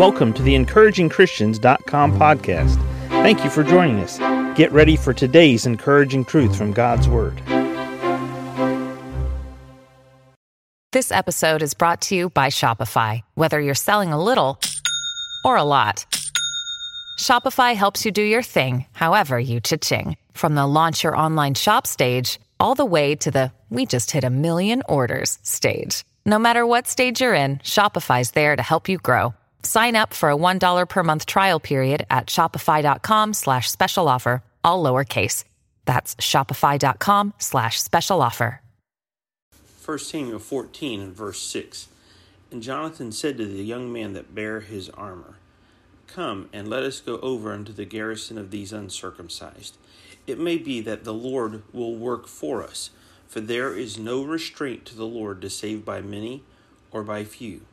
Welcome to the EncouragingChristians.com podcast. Thank you for joining us. Get ready for today's encouraging truth from God's Word. This episode is brought to you by Shopify. Whether you're selling a little or a lot, Shopify helps you do your thing, however you cha-ching. From the launch your online shop stage, all the way to the we just hit 1 million orders stage. No matter what stage you're in, Shopify's there to help you grow. Sign up for a $1 per month trial period at shopify.com/special offer, all lowercase. That's shopify.com/special offer. 1 Samuel 14 and verse 6. And Jonathan said to the young man that bare his armor, Come, and let us go over unto the garrison of these uncircumcised. It may be that the Lord will work for us, for there is no restraint to the Lord to save by many or by few.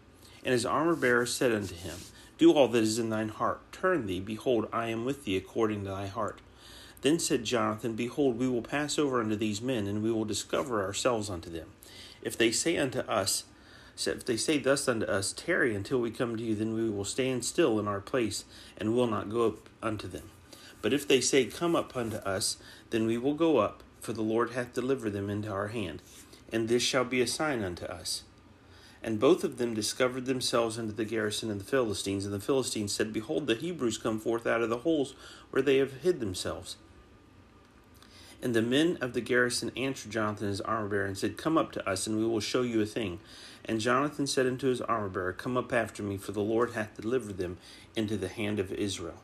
And his armor-bearer said unto him, Do all that is in thine heart. Turn thee, behold, I am with thee according to thy heart. Then said Jonathan, Behold, we will pass over unto these men, and we will discover ourselves unto them. If they say thus unto us, Tarry until we come to you, then we will stand still in our place, and will not go up unto them. But if they say, Come up unto us, then we will go up, for the Lord hath delivered them into our hand. And this shall be a sign unto us. And both of them discovered themselves unto the garrison of the Philistines. And the Philistines said, Behold, the Hebrews come forth out of the holes where they have hid themselves. And the men of the garrison answered Jonathan his armor-bearer, and said, Come up to us, and we will show you a thing. And Jonathan said unto his armor-bearer, Come up after me, for the Lord hath delivered them into the hand of Israel.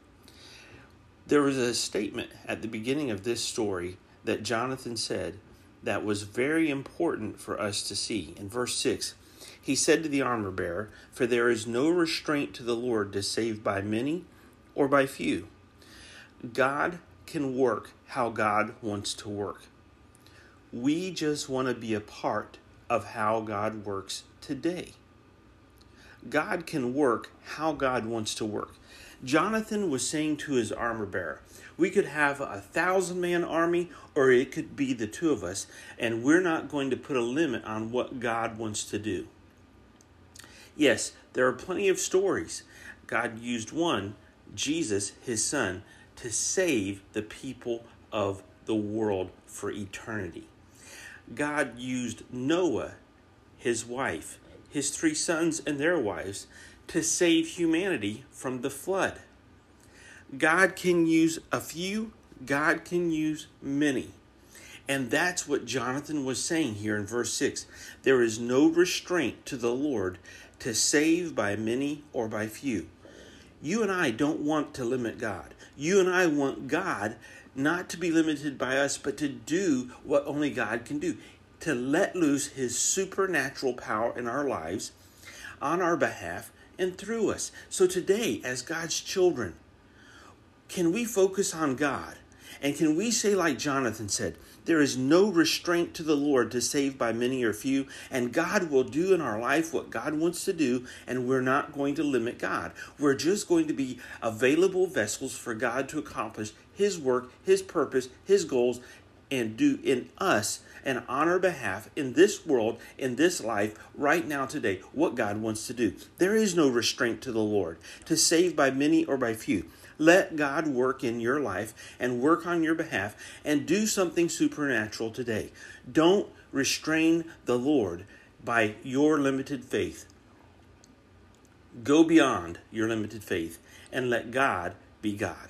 There was a statement at the beginning of this story that Jonathan said that was very important for us to see. In verse 6, he said to the armor-bearer, For there is no restraint to the Lord to save by many or by few. God can work how God wants to work. We just want to be a part of how God works today. God can work how God wants to work. Jonathan was saying to his armor-bearer, we could have 1,000-man army, or it could be the two of us, and we're not going to put a limit on what God wants to do. Yes, there are plenty of stories. God used one, Jesus, his son, to save the people of the world for eternity. God used Noah, his wife, his 3 sons and their wives, to save humanity from the flood. God can use a few, God can use many. And that's what Jonathan was saying here in verse 6. There is no restraint to the Lord to save by many or by few. You and I don't want to limit God. You and I want God not to be limited by us, but to do what only God can do, to let loose his supernatural power in our lives, on our behalf, and through us. So today, as God's children, can we focus on God? And can we say, like Jonathan said, there is no restraint to the Lord to save by many or few, and God will do in our life what God wants to do, and we're not going to limit God. We're just going to be available vessels for God to accomplish his work, his purpose, his goals, and do in us and on our behalf in this world, in this life, right now today, what God wants to do. There is no restraint to the Lord to save by many or by few. Let God work in your life and work on your behalf and do something supernatural today. Don't restrain the Lord by your limited faith. Go beyond your limited faith and let God be God.